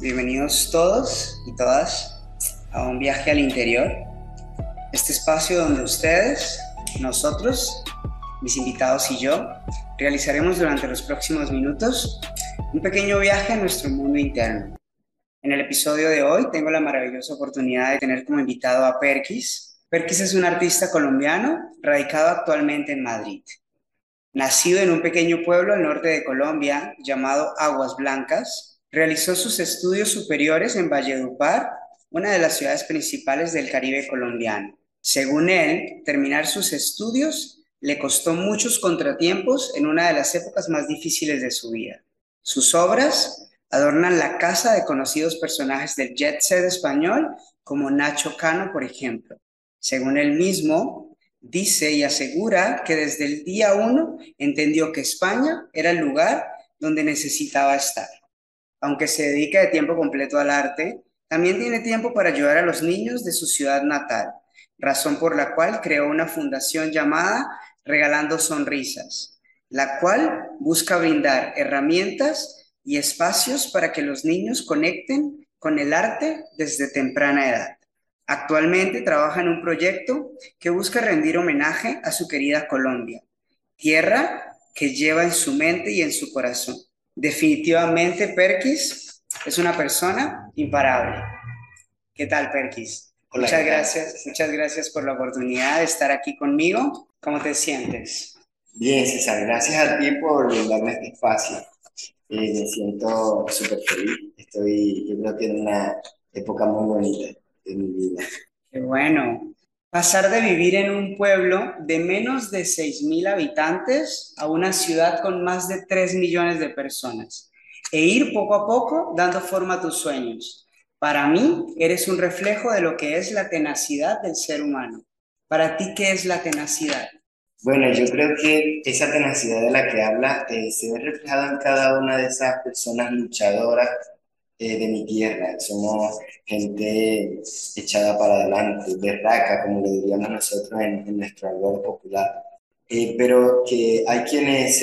Bienvenidos todos y todas a Un Viaje al Interior, este espacio donde ustedes, nosotros, mis invitados y yo, realizaremos durante los próximos minutos un pequeño viaje a nuestro mundo interno. En el episodio de hoy tengo la maravillosa oportunidad de tener como invitado a Perkys. Perkys es un artista colombiano radicado actualmente en Madrid. Nacido en un pequeño pueblo al norte de Colombia llamado Aguas Blancas, realizó sus estudios superiores en Valledupar, una de las ciudades principales del Caribe colombiano. Según él, terminar sus estudios le costó muchos contratiempos en una de las épocas más difíciles de su vida. Sus obras adornan la casa de conocidos personajes del jet set español, como Nacho Cano, por ejemplo. Según él mismo, dice y asegura que desde el día 1 entendió que España era el lugar donde necesitaba estar. Aunque se dedica de tiempo completo al arte, también tiene tiempo para ayudar a los niños de su ciudad natal, razón por la cual creó una fundación llamada Regalando Sonrisas, la cual busca brindar herramientas y espacios para que los niños conecten con el arte desde temprana edad. Actualmente trabaja en un proyecto que busca rendir homenaje a su querida Colombia, tierra que lleva en su mente y en su corazón. Definitivamente Perkys es una persona imparable. ¿Qué tal, Perkys? Hola, muchas gracias por la oportunidad de estar aquí conmigo. ¿Cómo te sientes? Bien, César, gracias a ti por darme este espacio. Me siento súper feliz. Yo creo que es una época muy bonita en mi vida. Qué bueno. Pasar de vivir en un pueblo de menos de 6.000 habitantes a una ciudad con más de 3 millones de personas e ir poco a poco dando forma a tus sueños. Para mí, eres un reflejo de lo que es la tenacidad del ser humano. Para ti, ¿qué es la tenacidad? Bueno, yo creo que esa tenacidad de la que hablas se ve reflejada en cada una de esas personas luchadoras de mi tierra. Somos gente echada para adelante, berraca, como le diríamos nosotros en nuestro hablar popular. Pero que hay quienes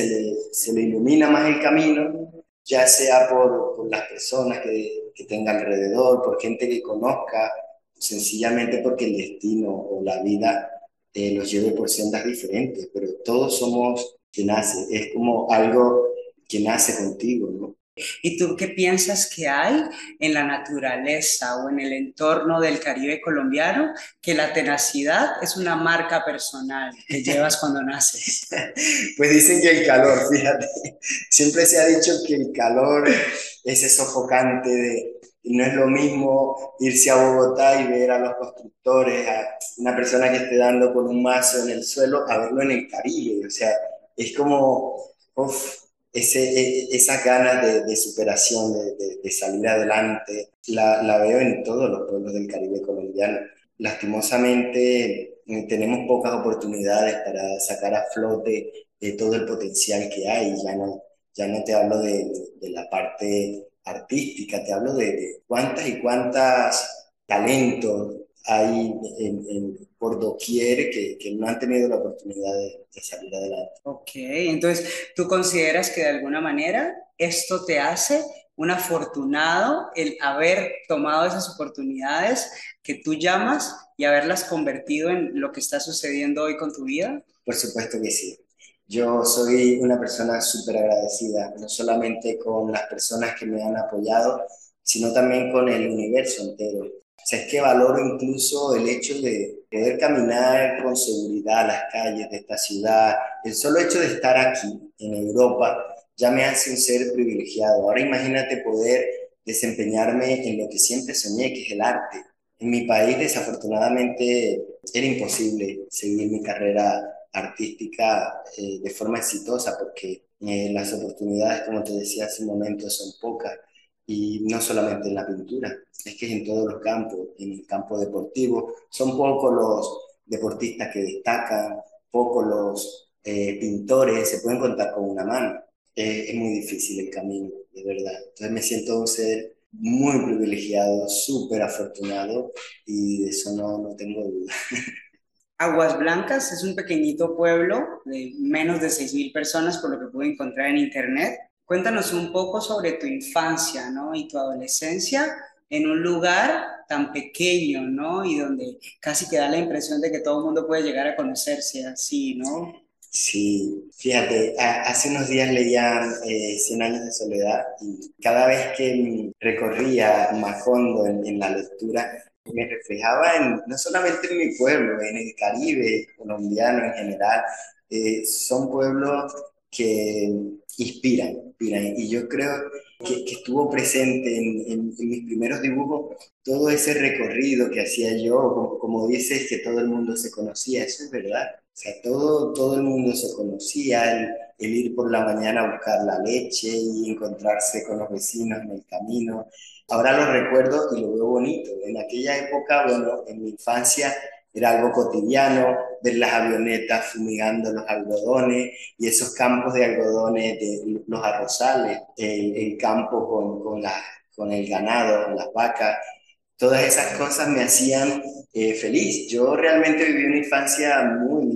se le ilumina más el camino, ya sea por las personas que tenga alrededor, por gente que conozca, sencillamente porque el destino o la vida los lleve por sendas diferentes, pero todos somos tenaces, es como algo que nace contigo, ¿no? ¿Y tú qué piensas que hay en la naturaleza o en el entorno del Caribe colombiano que la tenacidad es una marca personal que llevas cuando naces? Pues dicen que el calor, fíjate, siempre se ha dicho que el calor es sofocante, no es lo mismo irse a Bogotá y ver a los constructores, a una persona que esté dando con un mazo en el suelo, a verlo en el Caribe, o sea, es como, uff, esas ganas de superación, de salir adelante, la veo en todos los pueblos del Caribe colombiano. Lastimosamente, tenemos pocas oportunidades para sacar a flote todo el potencial que hay. Ya no te hablo de la parte artística, te hablo de cuántas y cuántas talentos hay por doquier que no han tenido la oportunidad de salir adelante. Ok, entonces, ¿tú consideras que de alguna manera esto te hace un afortunado el haber tomado esas oportunidades que tú llamas y haberlas convertido en lo que está sucediendo hoy con tu vida? Por supuesto que sí. Yo soy una persona súper agradecida, no solamente con las personas que me han apoyado, sino también con el universo entero. O sea, es que valoro incluso el hecho de poder caminar con seguridad las calles de esta ciudad. El solo hecho de estar aquí, en Europa, ya me hace un ser privilegiado. Ahora imagínate poder desempeñarme en lo que siempre soñé, que es el arte. En mi país, desafortunadamente, era imposible seguir mi carrera artística de forma exitosa, porque las oportunidades, como te decía hace un momento, son pocas. Y no solamente en la pintura, es que es en todos los campos, en el campo deportivo. Son pocos los deportistas que destacan, pocos los pintores, se pueden contar con una mano. Es muy difícil el camino, de verdad. Entonces me siento un ser muy privilegiado, súper afortunado, y de eso no tengo duda. Aguas Blancas es un pequeñito pueblo de menos de 6.000 personas, por lo que pude encontrar en internet, Cuéntanos un poco sobre tu infancia, ¿no? Y tu adolescencia en un lugar tan pequeño, ¿no? Y donde casi te da la impresión de que todo el mundo puede llegar a conocerse así, ¿no? Sí, fíjate, hace unos días leía 100 años de soledad y cada vez que recorría más fondo en la lectura me reflejaba no solamente en mi pueblo, en el Caribe colombiano en general. Son pueblos que inspiran y yo creo que estuvo presente en mis primeros dibujos todo ese recorrido que hacía yo, como dices que todo el mundo se conocía, eso es verdad. O sea, todo el mundo se conocía, el ir por la mañana a buscar la leche y encontrarse con los vecinos en el camino. Ahora lo recuerdo y lo veo bonito. En aquella época, bueno, en mi infancia era algo cotidiano, ver las avionetas fumigando los algodones y esos campos de algodones, de los arrozales, el campo con el ganado, con las vacas. Todas esas cosas me hacían feliz. Yo realmente viví una infancia muy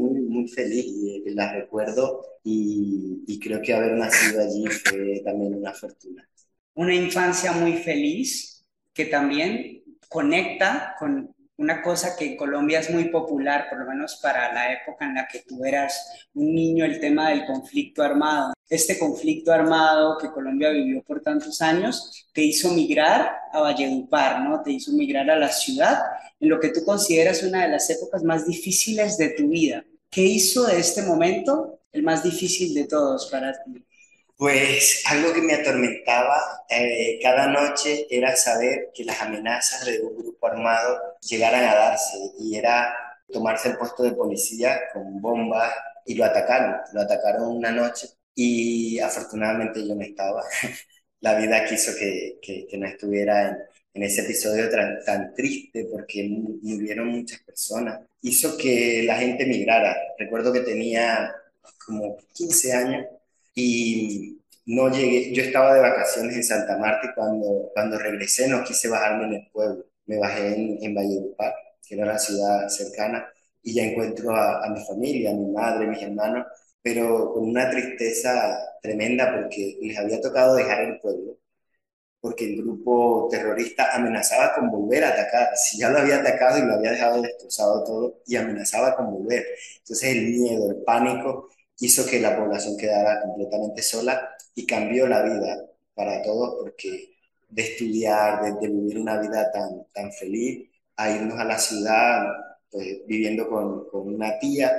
feliz y la recuerdo y creo que haber nacido allí fue también una fortuna. Una infancia muy feliz que también conecta con una cosa que en Colombia es muy popular, por lo menos para la época en la que tú eras un niño, el tema del conflicto armado. Este conflicto armado que Colombia vivió por tantos años te hizo migrar a Valledupar, ¿no? Te hizo migrar a la ciudad en lo que tú consideras una de las épocas más difíciles de tu vida. ¿Qué hizo de este momento el más difícil de todos para ti? Pues algo que me atormentaba cada noche era saber que las amenazas de un grupo armado llegaran a darse y era tomarse el puesto de policía con bombas y lo atacaron una noche. Y afortunadamente yo no estaba. La vida quiso que no estuviera en ese episodio tan triste porque murieron muchas personas. Hizo que la gente migrara. Recuerdo que tenía como 15 años y no llegué. Yo estaba de vacaciones en Santa Marta y cuando regresé no quise bajarme en el pueblo. Me bajé en Valledupar, que era la ciudad cercana, y ya encuentro a mi familia, a mi madre, a mis hermanos, pero con una tristeza tremenda porque les había tocado dejar el pueblo, porque el grupo terrorista amenazaba con volver a atacar. Si ya lo había atacado y lo había dejado destrozado todo, y amenazaba con volver. Entonces el miedo, el pánico, hizo que la población quedara completamente sola y cambió la vida para todos, porque de estudiar, de vivir una vida tan feliz, a irnos a la ciudad, pues, viviendo con una tía,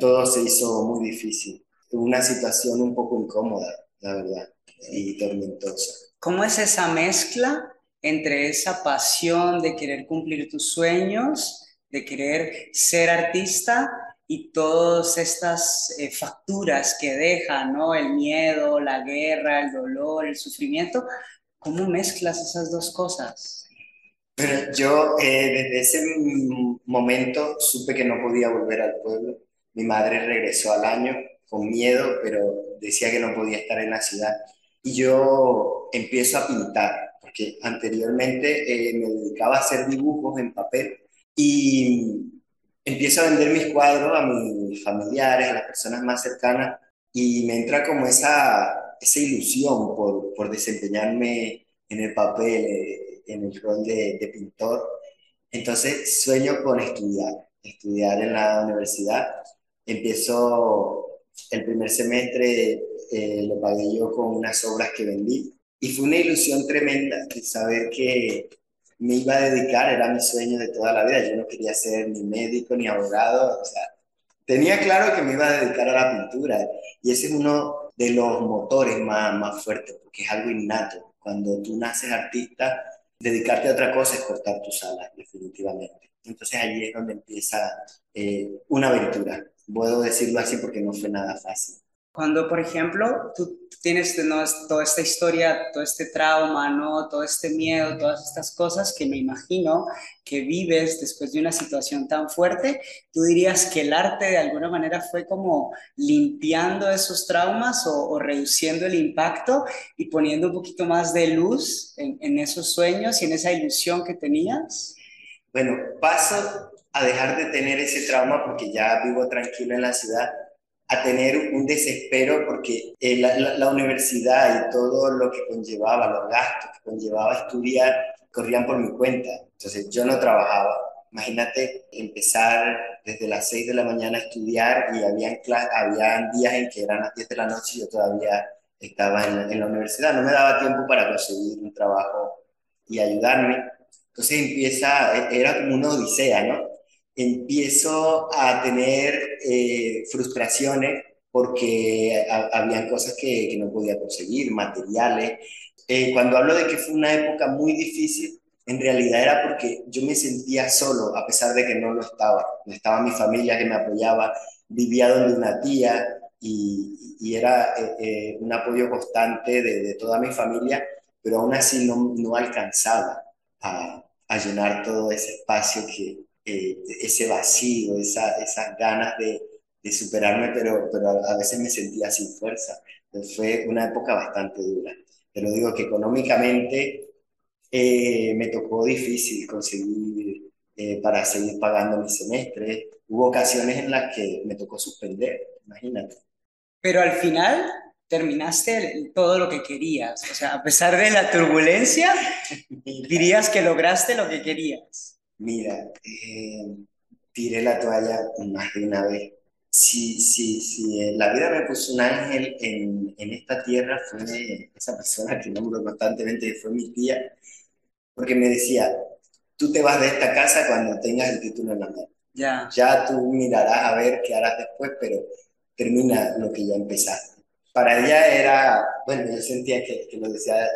todo se hizo muy difícil. Una situación un poco incómoda, la verdad, y tormentosa. ¿Cómo es esa mezcla entre esa pasión de querer cumplir tus sueños, de querer ser artista y todas estas facturas que deja, ¿no? El miedo, la guerra, el dolor, el sufrimiento. ¿Cómo mezclas esas dos cosas? Pero yo desde ese momento supe que no podía volver al pueblo. Mi madre regresó al año con miedo, pero decía que no podía estar en la ciudad. Y yo empiezo a pintar, porque anteriormente me dedicaba a hacer dibujos en papel y empiezo a vender mis cuadros a mis familiares, a las personas más cercanas, y me entra como esa ilusión por desempeñarme en el papel, en el rol de pintor. Entonces sueño con estudiar en la universidad. Empiezo el primer semestre, lo pagué yo con unas obras que vendí y fue una ilusión tremenda saber que me iba a dedicar, era mi sueño de toda la vida, yo no quería ser ni médico ni abogado, o sea, tenía claro que me iba a dedicar a la pintura y ese es uno de los motores más fuertes porque es algo innato. Cuando tú naces artista, dedicarte a otra cosa es cortar tus alas, definitivamente. Entonces allí es donde empieza una aventura. Puedo decirlo así porque no fue nada fácil. Cuando, por ejemplo, tú tienes, ¿no?, toda esta historia, todo este trauma, ¿no?, todo este miedo, todas estas cosas que me imagino que vives después de una situación tan fuerte, ¿tú dirías que el arte de alguna manera fue como limpiando esos traumas o reduciendo el impacto y poniendo un poquito más de luz en esos sueños y en esa ilusión que tenías? Bueno, paso a dejar de tener ese trauma porque ya vivo tranquilo en la ciudad a tener un desespero porque la universidad y todo lo que conllevaba, los gastos que conllevaba estudiar, corrían por mi cuenta. Entonces yo no trabajaba. Imagínate empezar desde las 6 de la mañana a estudiar y habían días en que eran las 10 de la noche y yo todavía estaba en la universidad. No me daba tiempo para conseguir un trabajo y ayudarme. Entonces era como una odisea, ¿no? Empiezo a tener frustraciones porque habían cosas que no podía conseguir, materiales. Cuando hablo de que fue una época muy difícil, en realidad era porque yo me sentía solo, a pesar de que no lo estaba. No estaba mi familia que me apoyaba, vivía donde una tía y era un apoyo constante de toda mi familia, pero aún así no alcanzaba a llenar todo ese espacio, ese vacío, esas ganas de superarme, pero a veces me sentía sin fuerza. Entonces fue una época bastante dura. Te lo digo que económicamente... me tocó difícil conseguir para seguir pagando mis semestres. Hubo ocasiones en las que me tocó suspender, imagínate. Pero al final terminaste todo lo que querías. O sea, a pesar de la turbulencia, dirías que lograste lo que querías. Mira, tiré la toalla más de una vez. Si la vida me puso un ángel en esta tierra, fue esa persona que nombro constantemente, fue mi tía, porque me decía, tú te vas de esta casa cuando tengas el título en la mano. Yeah. Ya tú mirarás a ver qué harás después, pero termina lo que ya empezaste. Para ella era, bueno, yo sentía que lo decía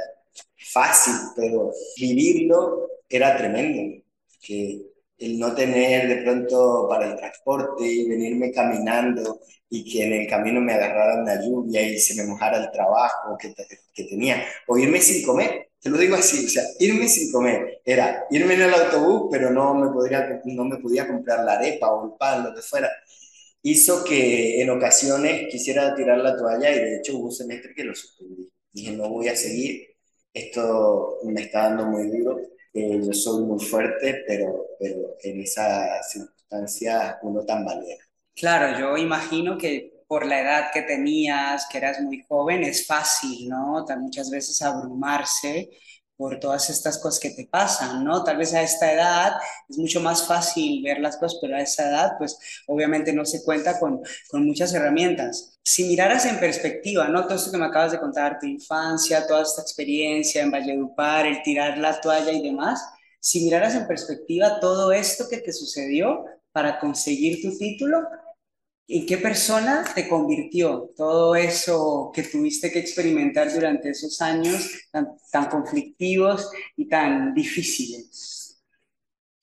fácil, pero vivirlo era tremendo, que el no tener de pronto para el transporte y venirme caminando y que en el camino me agarrara una lluvia y se me mojara el trabajo que tenía, o irme sin comer, te lo digo así, o sea, irme sin comer, era irme en el autobús, pero no me podía comprar la arepa o el pan, lo que fuera, hizo que en ocasiones quisiera tirar la toalla y de hecho hubo un semestre que lo suspendí. Dije, no voy a seguir, esto me está dando muy duro. Yo soy muy fuerte, pero en esas circunstancias uno tambalea. Claro, yo imagino que por la edad que tenías, que eras muy joven, es fácil, ¿no? Muchas veces abrumarse por todas estas cosas que te pasan, ¿no? Tal vez a esta edad es mucho más fácil ver las cosas, pero a esa edad, pues, obviamente no se cuenta con muchas herramientas. Si miraras en perspectiva, ¿no? Todo esto que me acabas de contar, tu infancia, toda esta experiencia en Valledupar, el tirar la toalla y demás, si miraras en perspectiva todo esto que te sucedió para conseguir tu título, ¿en qué persona te convirtió todo eso que tuviste que experimentar durante esos años tan conflictivos y tan difíciles?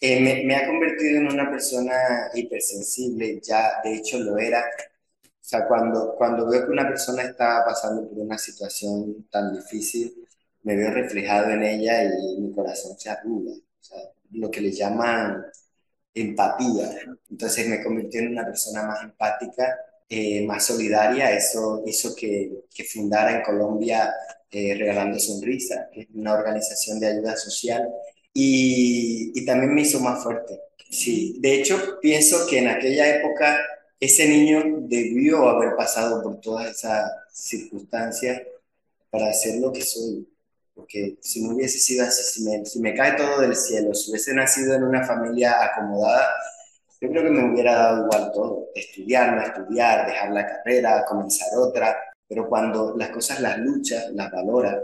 Me ha convertido en una persona hipersensible, ya de hecho lo era. O sea, cuando veo que una persona está pasando por una situación tan difícil, me veo reflejado en ella y mi corazón se arruga. O sea, lo que le llaman empatía. Entonces me convirtió en una persona más empática, más solidaria. Eso hizo que fundara en Colombia Regalando Sonrisas, que es una organización de ayuda social. Y también me hizo más fuerte. Sí, de hecho, pienso que en aquella época... ese niño debió haber pasado por todas esas circunstancias para ser lo que soy. Porque si no hubiese sido así, si me cae todo del cielo, si hubiese nacido en una familia acomodada, yo creo que me hubiera dado igual todo. Estudiar, no estudiar, dejar la carrera, comenzar otra. Pero cuando las cosas las luchas, las valoras,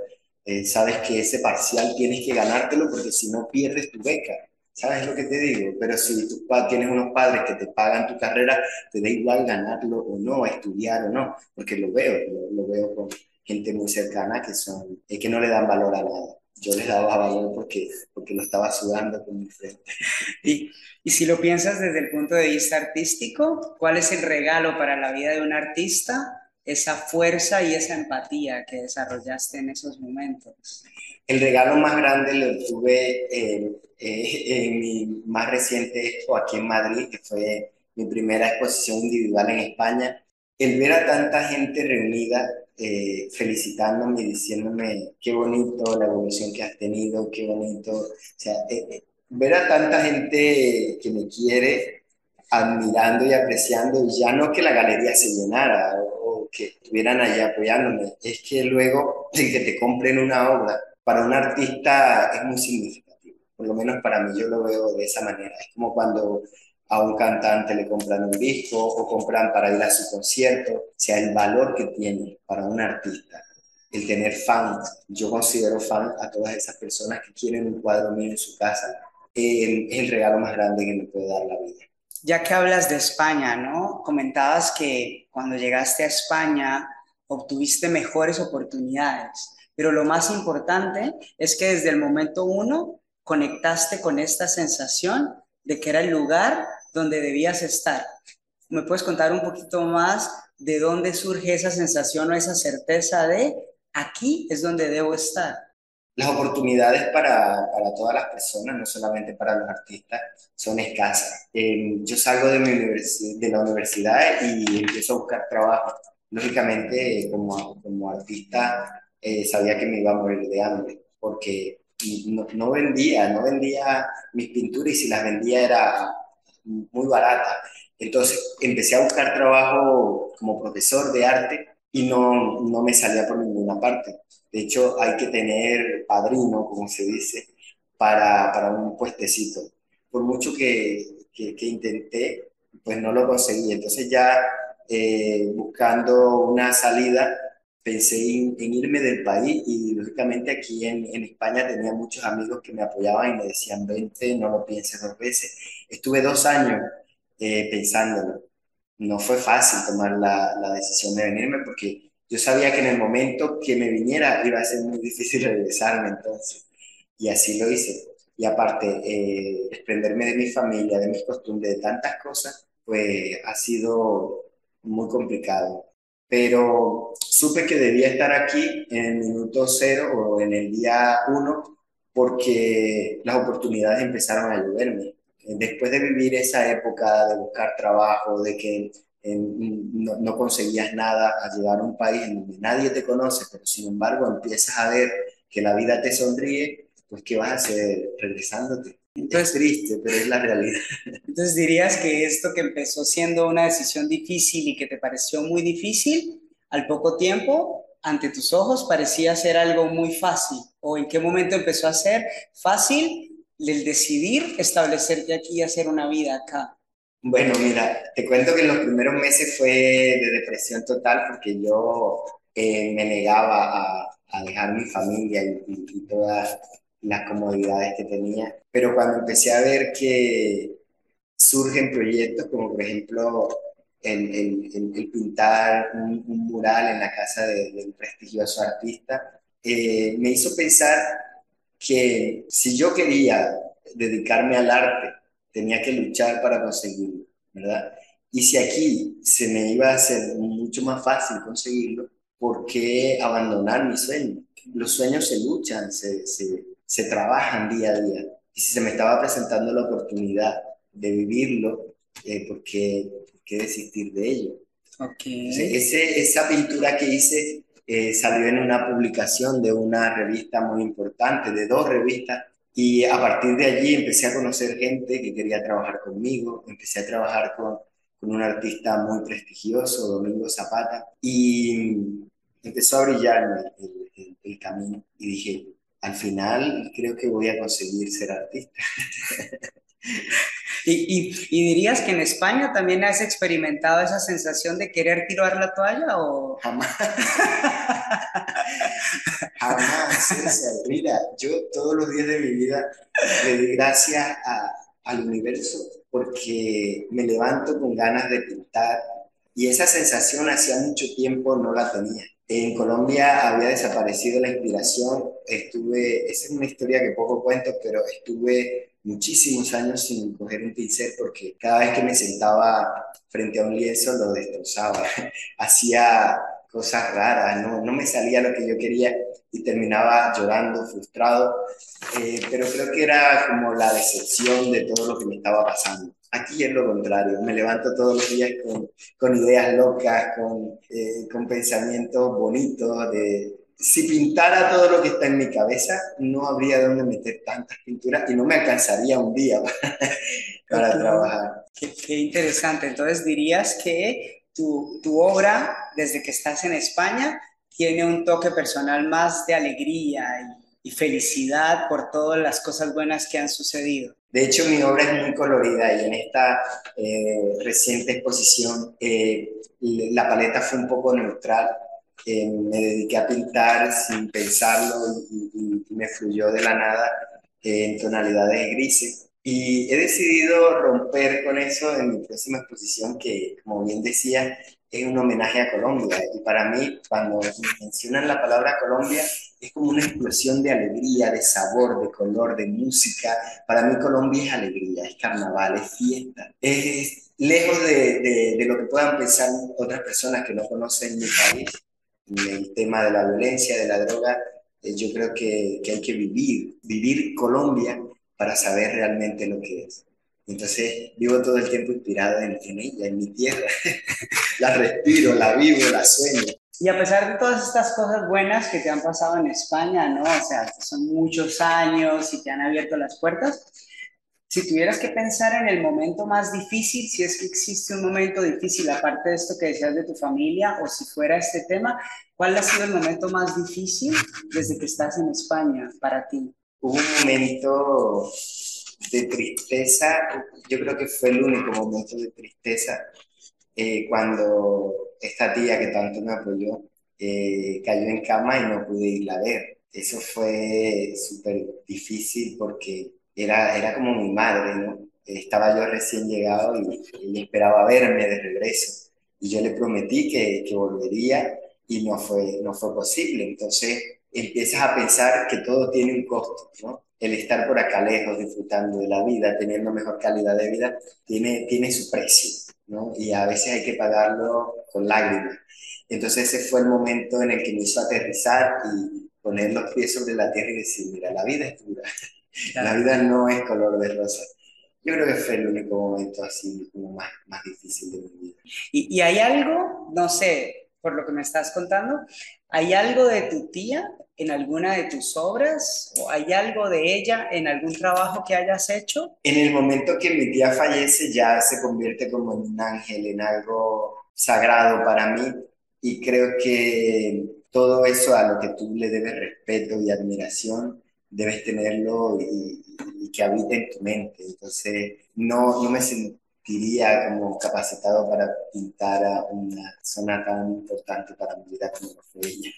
sabes que ese parcial tienes que ganártelo porque si no pierdes tu beca. ¿Sabes lo que te digo? Pero si tú tienes unos padres que te pagan tu carrera, te da igual ganarlo o no, estudiar o no, porque lo veo con gente muy cercana que no le dan valor a nada. Yo les daba valor porque lo estaba sudando con mi frente. Y si lo piensas desde el punto de vista artístico, ¿cuál es el regalo para la vida de un artista? Esa fuerza y esa empatía que desarrollaste en esos momentos. El regalo más grande lo tuve en mi más reciente expo aquí en Madrid, que fue mi primera exposición individual en España. El ver a tanta gente reunida felicitándome y diciéndome qué bonito la evolución que has tenido, qué bonito. O sea, ver a tanta gente que me quiere admirando y apreciando, y ya no que la galería se llenara o que estuvieran allá apoyándome, es que luego el que te compren una obra para un artista es muy significativo, por lo menos para mí yo lo veo de esa manera. Es como cuando a un cantante le compran un disco o compran para ir a su concierto, o sea, el valor que tiene para un artista, el tener fans. Yo considero fan a todas esas personas que quieren un cuadro mío en su casa. Es el regalo más grande que me puede dar la vida. Ya que hablas de España, ¿no? Comentabas que cuando llegaste a España obtuviste mejores oportunidades, pero lo más importante es que desde el momento uno conectaste con esta sensación de que era el lugar donde debías estar. ¿Me puedes contar un poquito más de dónde surge esa sensación o esa certeza de aquí es donde debo estar? Las oportunidades para todas las personas, no solamente para los artistas, son escasas. Yo salgo de la universidad y empiezo a buscar trabajo. Lógicamente, como artista, sabía que me iba a morir de hambre, porque no vendía mis pinturas, y si las vendía era muy barata. Entonces empecé a buscar trabajo como profesor de arte y no me salía por ninguna parte. De hecho, hay que tener padrino, como se dice, para un puestecito. Por mucho que intenté, pues no lo conseguí. Entonces ya buscando una salida, pensé en irme del país, y lógicamente aquí en España tenía muchos amigos que me apoyaban y me decían, vente, no lo pienses dos veces. Estuve 2 años pensándolo. No fue fácil tomar la decisión de venirme, porque yo sabía que en el momento que me viniera iba a ser muy difícil regresarme entonces, y así lo hice. Y aparte, desprenderme de mi familia, de mis costumbres, de tantas cosas, pues ha sido muy complicado. Pero supe que debía estar aquí en el minuto cero o en el día 1, porque las oportunidades empezaron a lloverme. Después de vivir esa época de buscar trabajo, de que no conseguías nada, a llegar a un país en donde nadie te conoce, pero sin embargo empiezas a ver que la vida te sonríe, pues ¿qué vas a hacer regresándote? Entonces, es triste, pero es la realidad. Entonces dirías que esto que empezó siendo una decisión difícil y que te pareció muy difícil, al poco tiempo, ante tus ojos, parecía ser algo muy fácil. ¿O en qué momento empezó a ser fácil el decidir establecerte aquí y hacer una vida acá? Bueno, mira, te cuento que en los primeros meses fue de depresión total, porque yo me negaba a dejar mi familia y todas las comodidades que tenía. Pero cuando empecé a ver que surgen proyectos como por ejemplo el pintar un mural en la casa de un prestigioso artista, me hizo pensar que si yo quería dedicarme al arte, tenía que luchar para conseguirlo, ¿verdad? Y si aquí se me iba a hacer mucho más fácil conseguirlo, ¿por qué abandonar mi sueño? Los sueños se luchan, se trabajan día a día. Y si se me estaba presentando la oportunidad de vivirlo, ¿por qué desistir de ello? Okay. Entonces, esa pintura que hice salió en una publicación de una revista muy importante, de 2 revistas, y a partir de allí empecé a conocer gente que quería trabajar conmigo. Empecé a trabajar con un artista muy prestigioso, Domingo Zapata, y empezó a brillarme el camino. Y dije, al final creo que voy a conseguir ser artista. ¿Y dirías que en España también has experimentado esa sensación de querer tirar la toalla o...? Jamás. Jamás, César. Mira, yo todos los días de mi vida le doy gracias al universo, porque me levanto con ganas de pintar, y esa sensación hacía mucho tiempo no la tenía. En Colombia había desaparecido la inspiración. Esa es una historia que poco cuento, pero estuve muchísimos años sin coger un pincel, porque cada vez que me sentaba frente a un lienzo lo destrozaba, hacía cosas raras, no me salía lo que yo quería y terminaba llorando, frustrado, pero creo que era como la decepción de todo lo que me estaba pasando. Aquí es lo contrario, me levanto todos los días con ideas locas, con pensamientos bonitos, Si pintara todo lo que está en mi cabeza, no habría dónde meter tantas pinturas y no me alcanzaría un día para trabajar. Qué interesante. Entonces, dirías que tu obra, desde que estás en España, tiene un toque personal más de alegría y felicidad por todas las cosas buenas que han sucedido. De hecho, mi obra es muy colorida y en esta reciente exposición la paleta fue un poco neutral. Me dediqué a pintar sin pensarlo y me fluyó de la nada en tonalidades grises. Y he decidido romper con eso en mi próxima exposición que, como bien decía, es un homenaje a Colombia. Y para mí, cuando mencionan la palabra Colombia, es como una explosión de alegría, de sabor, de color, de música. Para mí Colombia es alegría, es carnaval, es fiesta. Es lejos de lo que puedan pensar otras personas que no conocen mi país. El tema de la violencia, de la droga, yo creo que hay que vivir Colombia para saber realmente lo que es. Entonces vivo todo el tiempo inspirado en ella, en mi tierra. La respiro, la vivo, la sueño. Y a pesar de todas estas cosas buenas que te han pasado en España, ¿no? O sea, son muchos años y te han abierto las puertas. Si tuvieras que pensar en el momento más difícil, si es que existe un momento difícil, aparte de esto que decías de tu familia, o si fuera este tema, ¿cuál ha sido el momento más difícil desde que estás en España para ti? Hubo un momento de tristeza, yo creo que fue el único momento de tristeza, cuando esta tía que tanto me apoyó cayó en cama y no pude irla a ver. Eso fue súper difícil porque era como mi madre, ¿no? Estaba yo recién llegado y ella esperaba verme de regreso. Y yo le prometí que volvería y no fue posible. Entonces empiezas a pensar que todo tiene un costo, ¿no? El estar por acá lejos, disfrutando de la vida, teniendo mejor calidad de vida, tiene su precio, ¿no? Y a veces hay que pagarlo con lágrimas. Entonces ese fue el momento en el que me hizo aterrizar y poner los pies sobre la tierra y decir, mira, la vida es dura, la vida no es color de rosa. Yo creo que fue el único momento así como más difícil de mi vida. ¿Y hay algo, no sé, por lo que me estás contando, hay algo de tu tía en alguna de tus obras? ¿O hay algo de ella en algún trabajo que hayas hecho? En el momento que mi tía fallece ya se convierte como en un ángel, en algo sagrado para mí. Y creo que todo eso a lo que tú le debes respeto y admiración, debes tenerlo y que habite en tu mente. Entonces no me sentiría como capacitado para pintar a una persona tan importante para mi vida como fue ella.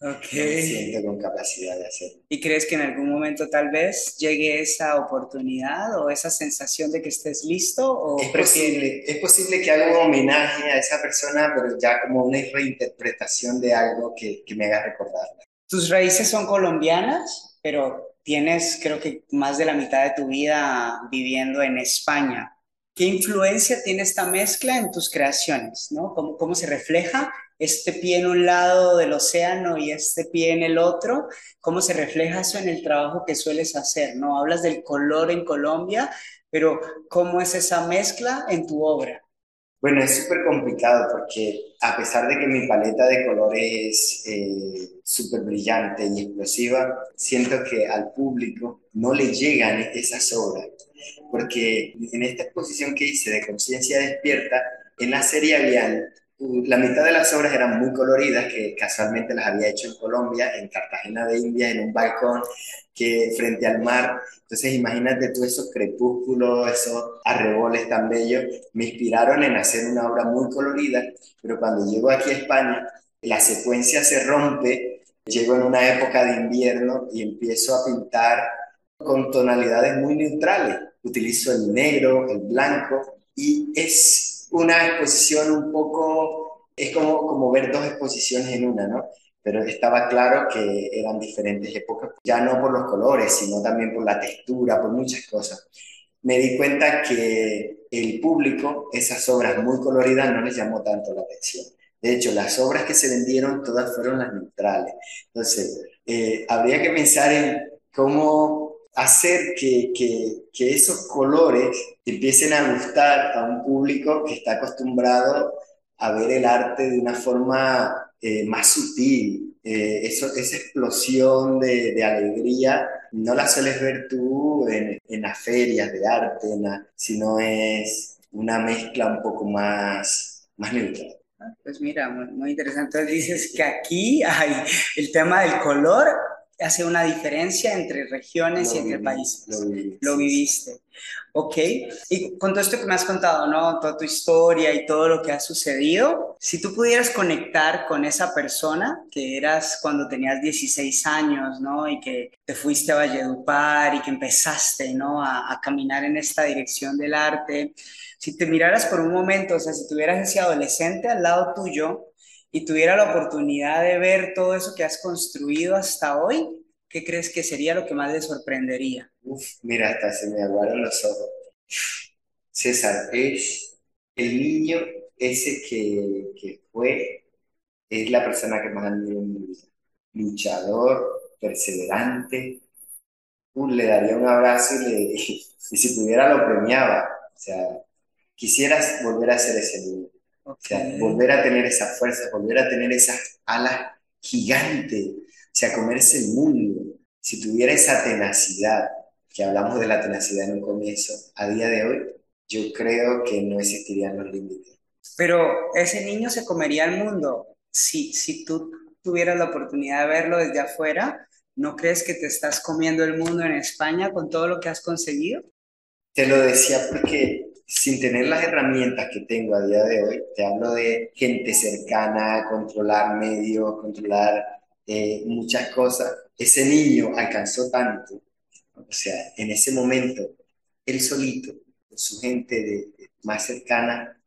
Okay. Me siento con capacidad de hacerlo. ¿Y crees que en algún momento tal vez llegue esa oportunidad o esa sensación de que estés listo? ¿O es posible que haga un homenaje a esa persona, pero ya como una reinterpretación de algo que me haga recordarla. Tus raíces son colombianas, pero tienes, creo que más de la mitad de tu vida viviendo en España. ¿Qué influencia tiene esta mezcla en tus creaciones, ¿no? ¿Cómo se refleja este pie en un lado del océano y este pie en el otro? ¿Cómo se refleja eso en el trabajo que sueles hacer, ¿no? Hablas del color en Colombia, pero ¿cómo es esa mezcla en tu obra? Bueno, es súper complicado porque a pesar de que mi paleta de colores es súper brillante y explosiva, siento que al público no le llegan esas obras. Porque en esta exposición que hice de Conciencia Despierta, en la serie habían, la mitad de las obras eran muy coloridas, que casualmente las había hecho en Colombia, en Cartagena de Indias, en un balcón que frente al mar. Entonces imagínate tú esos crepúsculos, esos arreboles tan bellos, me inspiraron en hacer una obra muy colorida, pero cuando llego aquí a España, la secuencia se rompe, llego en una época de invierno y empiezo a pintar con tonalidades muy neutrales, utilizo el negro, el blanco, y es una exposición un poco, es como ver dos exposiciones en una, ¿no? Pero estaba claro que eran diferentes épocas, ya no por los colores, sino también por la textura, por muchas cosas. Me di cuenta que el público, esas obras muy coloridas, no les llamó tanto la atención. De hecho, las obras que se vendieron, todas fueron las neutrales. Entonces, habría que pensar en cómo hacer que esos colores empiecen a gustar a un público que está acostumbrado a ver el arte de una forma más sutil, esa explosión de alegría no la sueles ver tú en las ferias de arte, sino es una mezcla un poco más neutra. Pues mira, muy interesante. Entonces dices que aquí el tema del color hace una diferencia entre regiones y entre países. Lo viviste. Ok, y con todo esto que me has contado, ¿no? Toda tu historia y todo lo que ha sucedido, si tú pudieras conectar con esa persona que eras cuando tenías 16 años, ¿no? Y que te fuiste a Valledupar y que empezaste, ¿no? A caminar en esta dirección del arte. Si te miraras por un momento, o sea, si tuvieras ese adolescente al lado tuyo y tuviera la oportunidad de ver todo eso que has construido hasta hoy, ¿qué crees que sería lo que más le sorprendería? Uf, mira, hasta se me aguaron los ojos. César, es el niño ese que fue, es la persona que más admiro en mi vida. Luchador, perseverante. Le daría un abrazo y si pudiera lo premiaba. O sea, quisieras volver a ser ese niño. Okay. O sea, volver a tener esa fuerza, volver a tener esas alas gigantes, o sea, comerse el mundo. Si tuviera esa tenacidad, que hablamos de la tenacidad en un comienzo, a día de hoy, yo creo que no existirían los límites. Pero ese niño se comería el mundo. Si tú tuvieras la oportunidad de verlo desde afuera, ¿no crees que te estás comiendo el mundo en España con todo lo que has conseguido? Te lo decía porque sin tener las herramientas que tengo a día de hoy, te hablo de gente cercana, controlar medios, controlar muchas cosas. Ese niño alcanzó tanto, o sea, en ese momento, él solito, con su gente más cercana.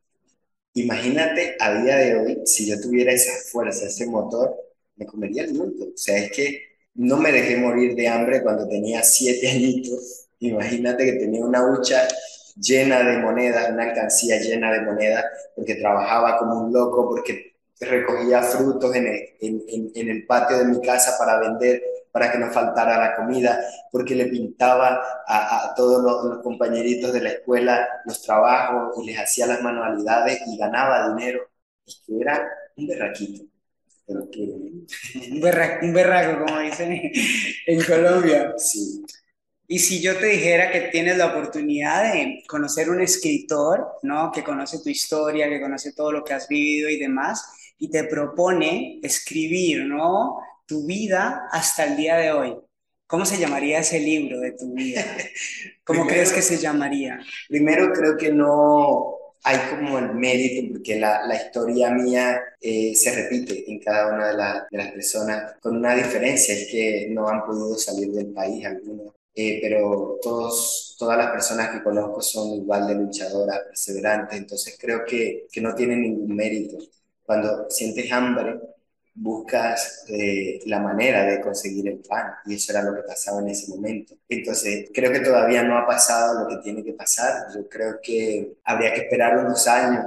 Imagínate a día de hoy, si yo tuviera esa fuerza, ese motor, me comería el mundo. O sea, es que no me dejé morir de hambre cuando tenía 7 añitos. Imagínate que tenía una hucha llena de monedas, una alcancía llena de monedas, porque trabajaba como un loco, porque recogía frutos en el patio de mi casa para vender, para que no faltara la comida, porque le pintaba a todos los compañeritos de la escuela los trabajos y les hacía las manualidades y ganaba dinero. Es que era un berraquito. Pero que... un berraco, como dicen en Colombia. Sí. Y si yo te dijera que tienes la oportunidad de conocer un escritor, ¿no? Que conoce tu historia, que conoce todo lo que has vivido y demás, y te propone escribir, ¿no? Tu vida hasta el día de hoy. ¿Cómo se llamaría ese libro de tu vida? ¿Cómo crees que se llamaría? Primero, creo que no hay como el mérito, porque la historia mía se repite en cada una de las personas, con una diferencia, es que no han podido salir del país algunos. Pero todas las personas que conozco son igual de luchadoras, perseverantes, entonces creo que no tienen ningún mérito. Cuando sientes hambre, buscas la manera de conseguir el pan, y eso era lo que pasaba en ese momento. Entonces, creo que todavía no ha pasado lo que tiene que pasar. Yo creo que habría que esperar unos años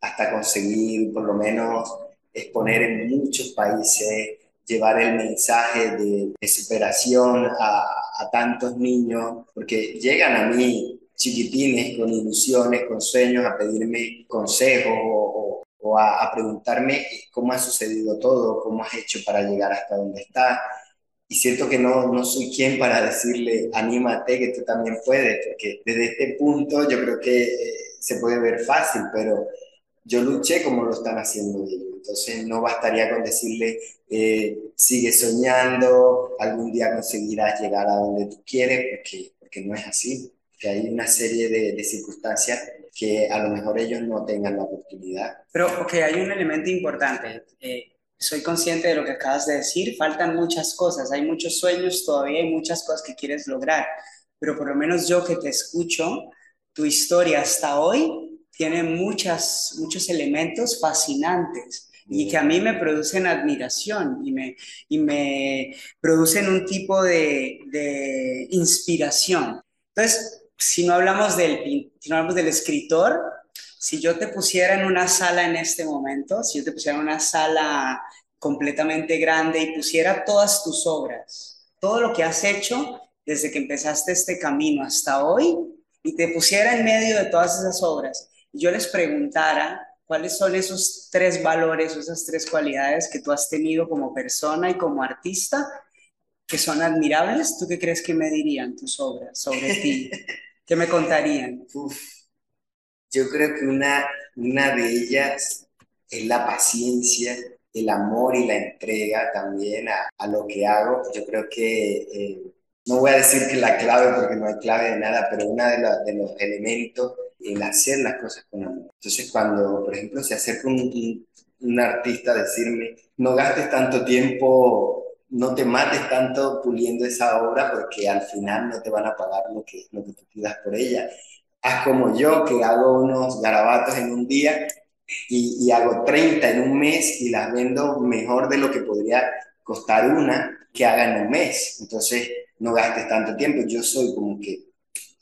hasta conseguir, por lo menos, exponer en muchos países, llevar el mensaje de superación a tantos niños, porque llegan a mí chiquitines con ilusiones, con sueños, a pedirme consejos o a preguntarme cómo ha sucedido todo, cómo has hecho para llegar hasta donde estás. Y siento que no soy quien para decirle, anímate, que tú también puedes, porque desde este punto yo creo que se puede ver fácil, pero yo luché como lo están haciendo ellos. Entonces no bastaría con decirle, sigue soñando, algún día conseguirás llegar a donde tú quieres, porque no es así. Que hay una serie de circunstancias que a lo mejor ellos no tengan la oportunidad. Pero, ok, hay un elemento importante. Soy consciente de lo que acabas de decir. Faltan muchas cosas, hay muchos sueños todavía, hay muchas cosas que quieres lograr. Pero por lo menos yo que te escucho, tu historia hasta hoy tiene muchos elementos fascinantes y que a mí me producen admiración y me producen un tipo de inspiración. Entonces, si no hablamos del escritor, si yo te pusiera en una sala en este momento, si yo te pusiera en una sala completamente grande y pusiera todas tus obras, todo lo que has hecho desde que empezaste este camino hasta hoy, y te pusiera en medio de todas esas obras, y yo les preguntara ¿Cuáles son esos tres valores, esas tres cualidades que tú has tenido como persona y como artista que son admirables? ¿Tú qué crees que me dirían tus obras sobre ti? ¿Qué me contarían? Uf, yo creo que una de ellas es la paciencia, el amor y la entrega también a lo que hago. Yo creo que, no voy a decir que la clave, porque no hay clave de nada, pero uno de los elementos es el hacer las cosas con amor. Entonces cuando, por ejemplo, se acerca un artista a decirme, no gastes tanto tiempo, no te mates tanto puliendo esa obra, porque al final no te van a pagar lo que tú pidas por ella. Haz como yo, que hago unos garabatos en un día y hago 30 en un mes y las vendo mejor de lo que podría costar una que haga en un mes. Entonces no gastes tanto tiempo. Yo soy como que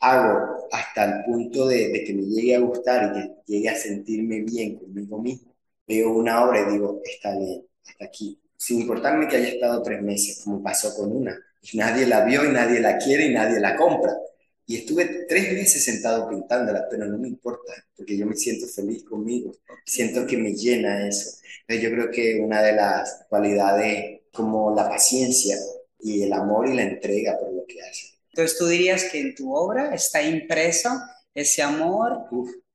hago hasta el punto de que me llegue a gustar y que llegue a sentirme bien conmigo mismo. Veo una obra y digo, está bien, hasta aquí. Sin importarme que haya estado 3 meses, como pasó con una. Nadie la vio y nadie la quiere y nadie la compra. Y estuve 3 meses sentado pintándola, pero no me importa, porque yo me siento feliz conmigo. Siento que me llena eso. Entonces yo creo que una de las cualidades, como la paciencia y el amor y la entrega por lo que hace. Entonces tú dirías que en tu obra está impresa ese amor,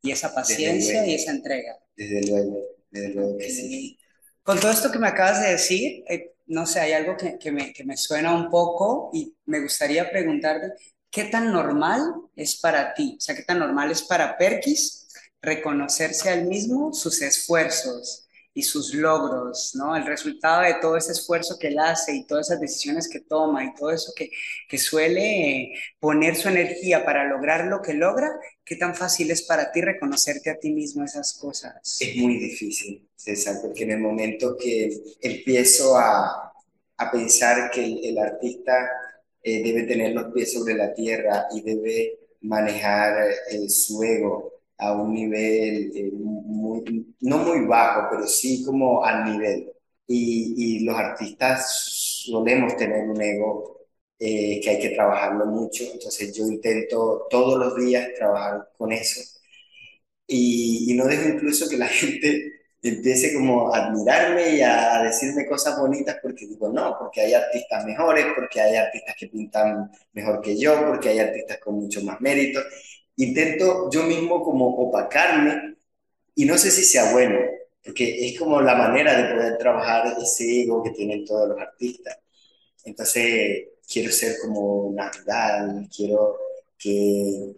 y esa paciencia y esa entrega. Desde luego que sí. Con todo esto que me acabas de decir, no sé, hay algo que me suena un poco y me gustaría preguntarte, ¿qué tan normal es para ti? O sea, ¿qué tan normal es para Perkys reconocerse al mismo sus esfuerzos y sus logros, ¿no? El resultado de todo ese esfuerzo que él hace y todas esas decisiones que toma y todo eso que suele poner su energía para lograr lo que logra, ¿qué tan fácil es para ti reconocerte a ti mismo esas cosas? Es muy difícil, César, porque en el momento que empiezo a pensar que el artista debe tener los pies sobre la tierra y debe manejar su ego a un nivel no muy bajo, pero sí como al nivel. Y los artistas solemos tener un ego que hay que trabajarlo mucho, entonces yo intento todos los días trabajar con eso y no dejo incluso que la gente empiece como a admirarme y a decirme cosas bonitas, porque digo no, porque hay artistas mejores, porque hay artistas que pintan mejor que yo, porque hay artistas con mucho más mérito. Intento yo mismo como opacarme y no sé si sea bueno, porque es como la manera de poder trabajar ese ego que tienen todos los artistas. Entonces quiero ser como natural, quiero que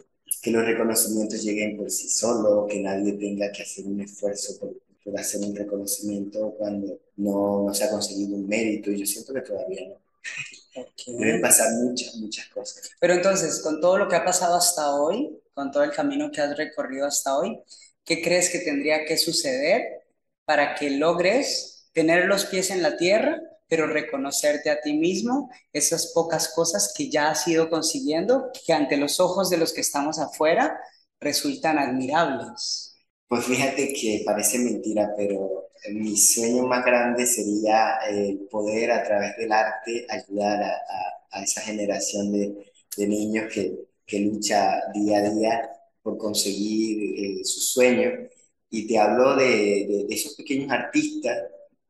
los reconocimientos lleguen por sí solos, que nadie tenga que hacer un esfuerzo por hacer un reconocimiento cuando no se ha conseguido un mérito, y yo siento que todavía no. Okay. Deben pasar muchas cosas. Pero entonces, con todo lo que ha pasado hasta hoy, con todo el camino que has recorrido hasta hoy, ¿qué crees que tendría que suceder para que logres tener los pies en la tierra, pero reconocerte a ti mismo, esas pocas cosas que ya has ido consiguiendo, que ante los ojos de los que estamos afuera resultan admirables? Pues fíjate que parece mentira, pero mi sueño más grande sería poder a través del arte ayudar a esa generación de niños que lucha día a día por conseguir sus sueños. Y te hablo de esos pequeños artistas.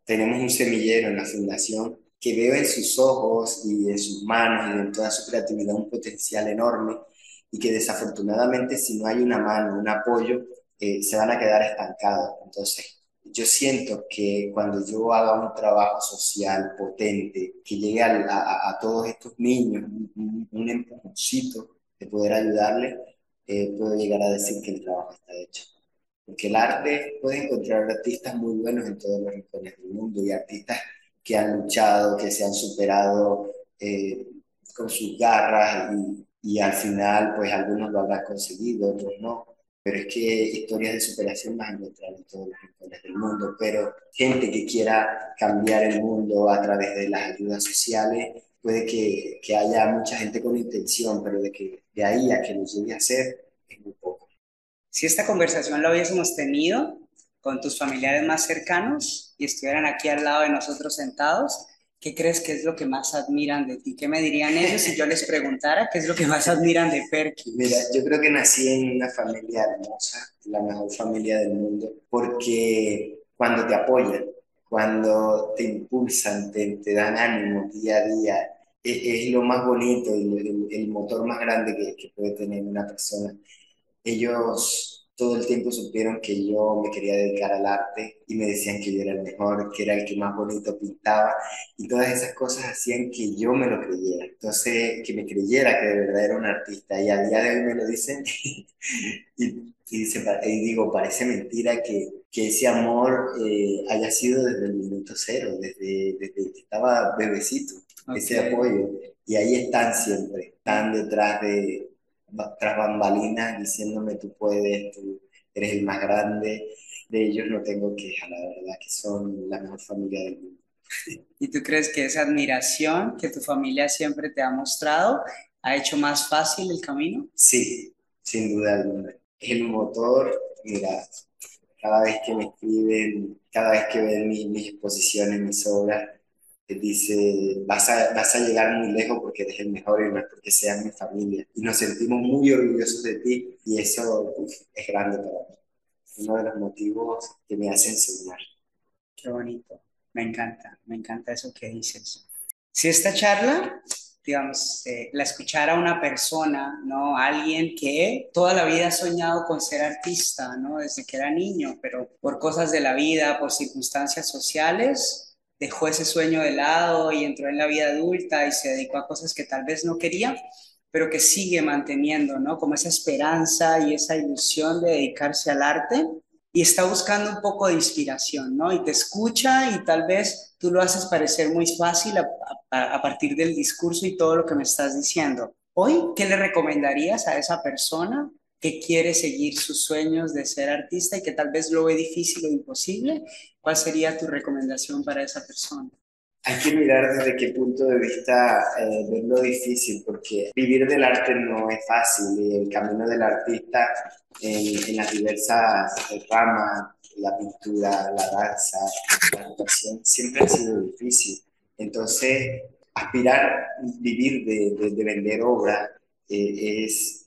Tenemos un semillero en la fundación que veo en sus ojos y en sus manos y en toda su creatividad un potencial enorme, y que desafortunadamente si no hay una mano, un apoyo, se van a quedar estancados. Entonces yo siento que cuando yo haga un trabajo social potente, que llegue a todos estos niños, un empujoncito de poder ayudarles, puedo llegar a decir que el trabajo está hecho. Porque el arte, puede encontrar artistas muy buenos en todos los rincones del mundo, y artistas que han luchado, que se han superado con sus garras, y al final pues algunos lo habrán conseguido, otros no. Pero es que historias de superación las encontrarán en todos los rincones del mundo. Pero gente que quiera cambiar el mundo a través de las ayudas sociales, puede que haya mucha gente con intención, pero de ahí a que lo llegue a hacer es muy poco. Si esta conversación la hubiésemos tenido con tus familiares más cercanos y estuvieran aquí al lado de nosotros sentados, ¿qué crees que es lo que más admiran de ti? ¿Qué me dirían ellos si yo les preguntara qué es lo que más admiran de Perkys? Mira, yo creo que nací en una familia hermosa, la mejor familia del mundo, porque cuando te apoyan, cuando te impulsan, te dan ánimo día a día, es lo más bonito y el motor más grande que puede tener una persona. Ellos todo el tiempo supieron que yo me quería dedicar al arte y me decían que yo era el mejor, que era el que más bonito pintaba, y todas esas cosas hacían que yo me lo creyera, entonces que me creyera que de verdad era un artista, y a día de hoy me lo dicen y digo, parece mentira que ese amor haya sido desde el minuto cero, desde que estaba bebecito, okay. Ese apoyo, y ahí están siempre, están detrás de... tras bambalinas, diciéndome tú puedes, tú eres el más grande. De ellos no tengo queja, la verdad que son la mejor familia del mundo. ¿Y tú crees que esa admiración que tu familia siempre te ha mostrado ha hecho más fácil el camino? Sí, sin duda alguna. El motor, mira, cada vez que me escriben, cada vez que ven mis exposiciones, mis obras, dice, vas a llegar muy lejos porque eres el mejor y no es porque seas mi familia. Y nos sentimos muy orgullosos de ti y eso es grande para mí. Uno de los motivos que me hacen soñar. Qué bonito. Me encanta eso que dices. Si esta charla, digamos, la escuchara una persona, ¿no? Alguien que toda la vida ha soñado con ser artista, ¿no? Desde que era niño, pero por cosas de la vida, por circunstancias sociales... dejó ese sueño de lado y entró en la vida adulta y se dedicó a cosas que tal vez no quería, pero que sigue manteniendo, ¿no? Como esa esperanza y esa ilusión de dedicarse al arte y está buscando un poco de inspiración, ¿no? Y te escucha y tal vez tú lo haces parecer muy fácil a partir del discurso y todo lo que me estás diciendo. Hoy, ¿qué le recomendarías a esa persona que quiere seguir sus sueños de ser artista y que tal vez lo ve difícil o imposible? ¿Cuál sería tu recomendación para esa persona? Hay que mirar desde qué punto de vista ver lo difícil, porque vivir del arte no es fácil, y el camino del artista en las diversas ramas, la pintura, la danza, la actuación, siempre ha sido difícil. Entonces, aspirar, vivir de vender obras, es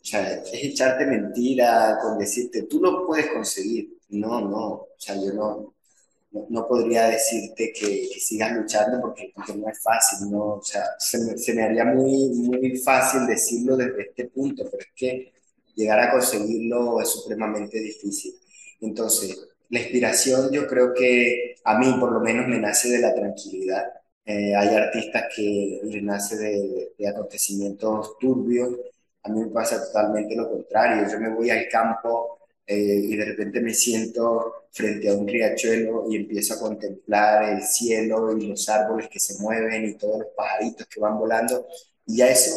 echarte mentira con decirte, tú lo puedes conseguir. No, o sea, yo no podría decirte que sigas luchando porque no es fácil, ¿no? O sea, se me haría muy, muy fácil decirlo desde este punto, pero es que llegar a conseguirlo es supremamente difícil. Entonces, la inspiración yo creo que a mí por lo menos me nace de la tranquilidad. Hay artistas que les nace de acontecimientos turbios. A mí me pasa totalmente lo contrario. Yo me voy al campo y de repente me siento frente a un riachuelo y empiezo a contemplar el cielo y los árboles que se mueven y todos los pajaritos que van volando. Y ya eso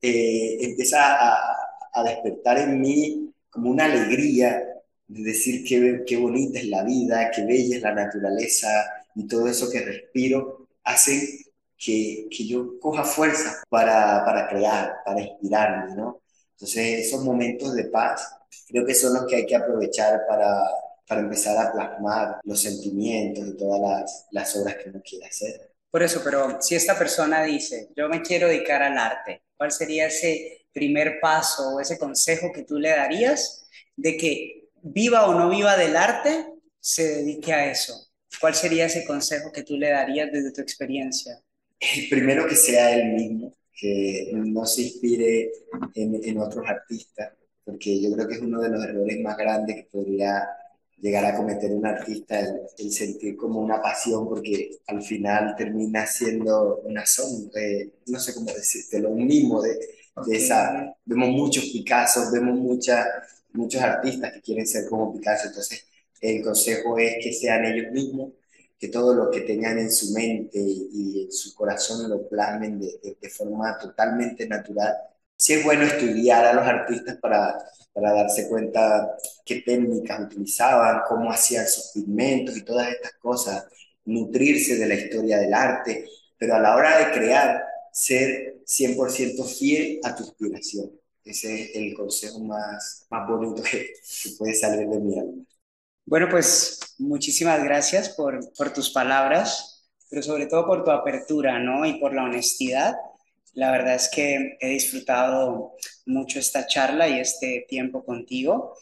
empieza a despertar en mí como una alegría de decir qué bonita es la vida, qué bella es la naturaleza y todo eso que respiro hacen que yo coja fuerza para crear, para inspirarme, ¿no? Entonces, esos momentos de paz creo que son los que hay que aprovechar para empezar a plasmar los sentimientos y todas las obras que uno quiera hacer. Por eso, pero si esta persona dice, yo me quiero dedicar al arte, ¿cuál sería ese primer paso o ese consejo que tú le darías de que viva o no viva del arte, se dedique a eso? ¿Cuál sería ese consejo que tú le darías desde tu experiencia? Primero, que sea él mismo, que no se inspire en otros artistas, porque yo creo que es uno de los errores más grandes que podría llegar a cometer un artista, el sentir como una pasión, porque al final termina siendo una sombra, no sé cómo decirte, lo mismo de esa... Vemos muchos Picasso, vemos muchos artistas que quieren ser como Picasso, entonces... El consejo es que sean ellos mismos, que todo lo que tengan en su mente y en su corazón lo plasmen de forma totalmente natural. Sí es bueno estudiar a los artistas para darse cuenta qué técnicas utilizaban, cómo hacían sus pigmentos y todas estas cosas, nutrirse de la historia del arte, pero a la hora de crear, ser 100% fiel a tu inspiración. Ese es el consejo más bonito que puede salir de mi alma. Bueno, pues muchísimas gracias por tus palabras. pero sobre todo por tu apertura, ¿no? Y por la honestidad. La verdad es que he disfrutado mucho esta charla y este tiempo contigo.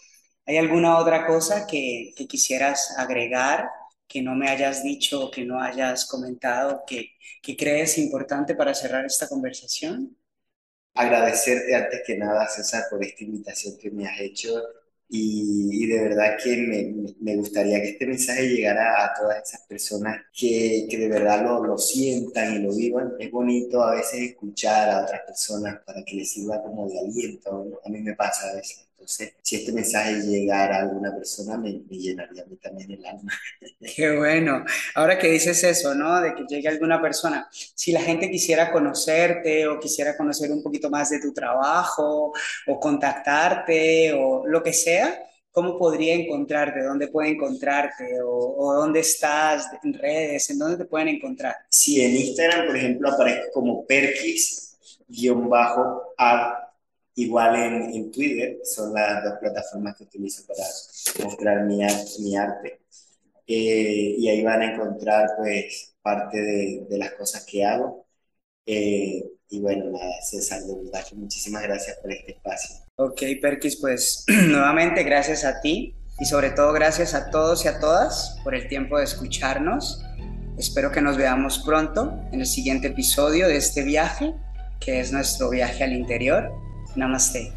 ¿Hay alguna otra cosa que quisieras agregar, que no me hayas dicho o que no hayas comentado, que crees importante para cerrar esta conversación? Agradecerte antes que nada, César, por esta invitación que me has hecho y de verdad que me gustaría que este mensaje llegara a todas esas personas que de verdad lo sientan y lo vivan. Es bonito a veces escuchar a otras personas para que les sirva como de aliento, ¿no? A mí me pasa a veces. Entonces, si este mensaje llegara a alguna persona, me llenaría a mí también el alma. Qué bueno. Ahora que dices eso, ¿no? De que llegue alguna persona. Si la gente quisiera conocerte o quisiera conocer un poquito más de tu trabajo o contactarte o lo que sea, ¿cómo podría encontrarte? ¿Dónde puede encontrarte? ¿O dónde estás? ¿En redes? ¿En dónde te pueden encontrar? Sí, en Instagram, por ejemplo, aparezco como Perkys_art. Igual en Twitter, son las dos plataformas que utilizo para mostrar mi arte. Y ahí van a encontrar pues, parte de las cosas que hago. Y bueno, nada, César, de verdad, muchísimas gracias por este espacio. Ok, Perkys, pues nuevamente gracias a ti y sobre todo gracias a todos y a todas por el tiempo de escucharnos. Espero que nos veamos pronto en el siguiente episodio de este viaje, que es nuestro viaje al interior. Namaste.